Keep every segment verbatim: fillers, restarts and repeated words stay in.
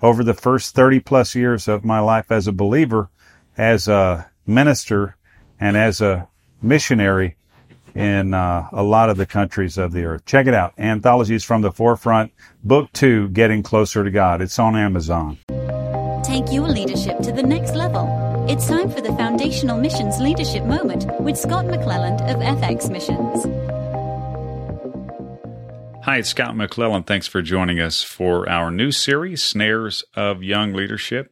over the first thirty plus years of my life as a believer, as a minister, and as a missionary in uh, a lot of the countries of the earth. Check it out. Anthologies from the Forefront, Book two, Getting Closer to God. It's on Amazon. Take your leadership to the next level. It's time for the Foundational Missions Leadership Moment with Scott McClelland of F X Missions. Hi, it's Scott McClelland. Thanks for joining us for our new series, Snares of Young Leadership.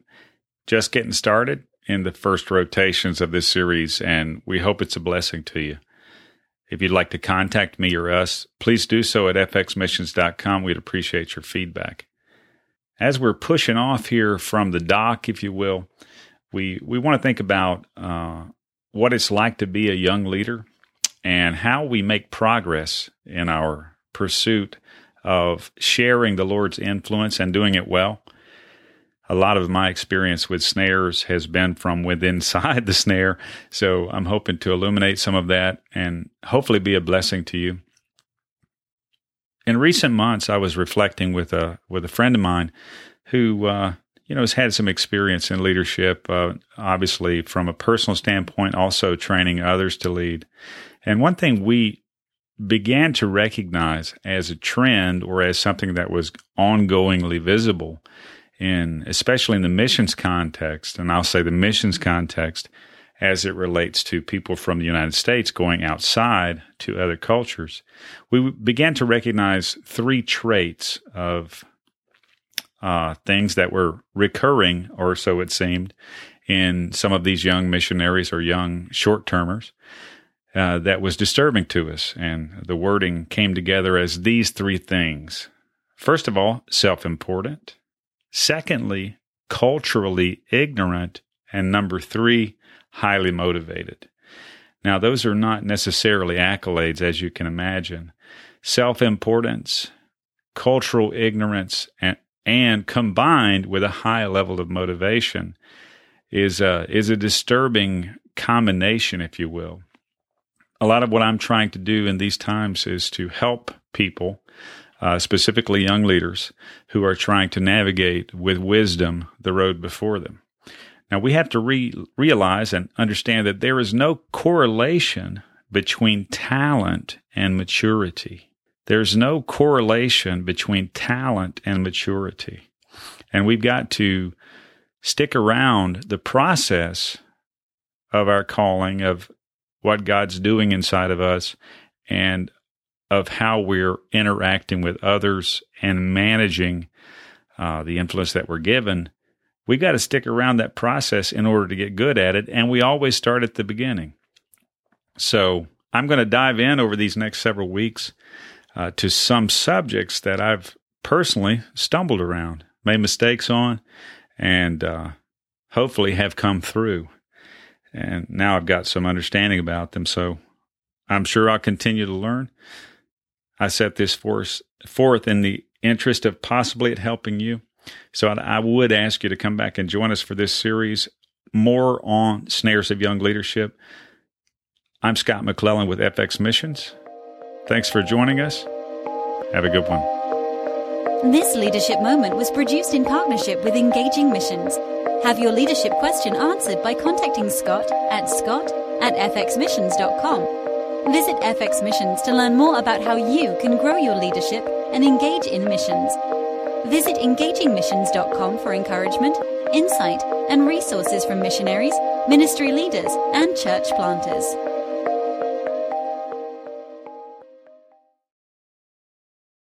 Just getting started in the first rotations of this series, and we hope it's a blessing to you. If you'd like to contact me or us, please do so at f x missions dot com. We'd appreciate your feedback. As we're pushing off here from the dock, if you will, We we want to think about uh, what it's like to be a young leader and how we make progress in our pursuit of sharing the Lord's influence and doing it well. A lot of my experience with snares has been from within inside the snare, so I'm hoping to illuminate some of that and hopefully be a blessing to you. In recent months, I was reflecting with a with a friend of mine who Uh, you know, has had some experience in leadership, uh, obviously from a personal standpoint, also training others to lead. And one thing we began to recognize as a trend or as something that was ongoingly visible, in, especially in the missions context, and I'll say the missions context as it relates to people from the United States going outside to other cultures, we began to recognize three traits of Uh, things that were recurring, or so it seemed, in some of these young missionaries or young short-termers uh, that was disturbing to us. And the wording came together as these three things. First of all, self-important. Secondly, culturally ignorant. And number three, highly motivated. Now, those are not necessarily accolades, as you can imagine. Self-importance, cultural ignorance, and and combined with a high level of motivation is a, is a disturbing combination, if you will. A lot of what I'm trying to do in these times is to help people, uh, specifically young leaders, who are trying to navigate with wisdom the road before them. Now, we have to re- realize and understand that there is no correlation between talent and maturity. There's no correlation between talent and maturity. And we've got to stick around the process of our calling, of what God's doing inside of us, and of how we're interacting with others and managing uh, the influence that we're given. We've got to stick around that process in order to get good at it, and we always start at the beginning. So I'm going to dive in over these next several weeks Uh, to some subjects that I've personally stumbled around, made mistakes on, and uh, hopefully have come through. And now I've got some understanding about them, so I'm sure I'll continue to learn. I set this forth, forth in the interest of possibly it helping you. So I, I would ask you to come back and join us for this series, more on Snares of Young Leadership. I'm Scott McClelland with F X Missions. Thanks for joining us. Have a good one. This Leadership Moment was produced in partnership with Engaging Missions. Have your leadership question answered by contacting Scott at scott at fxmissions.com. Visit F X Missions to learn more about how you can grow your leadership and engage in missions. Visit engaging missions dot com for encouragement, insight, and resources from missionaries, ministry leaders, and church planters.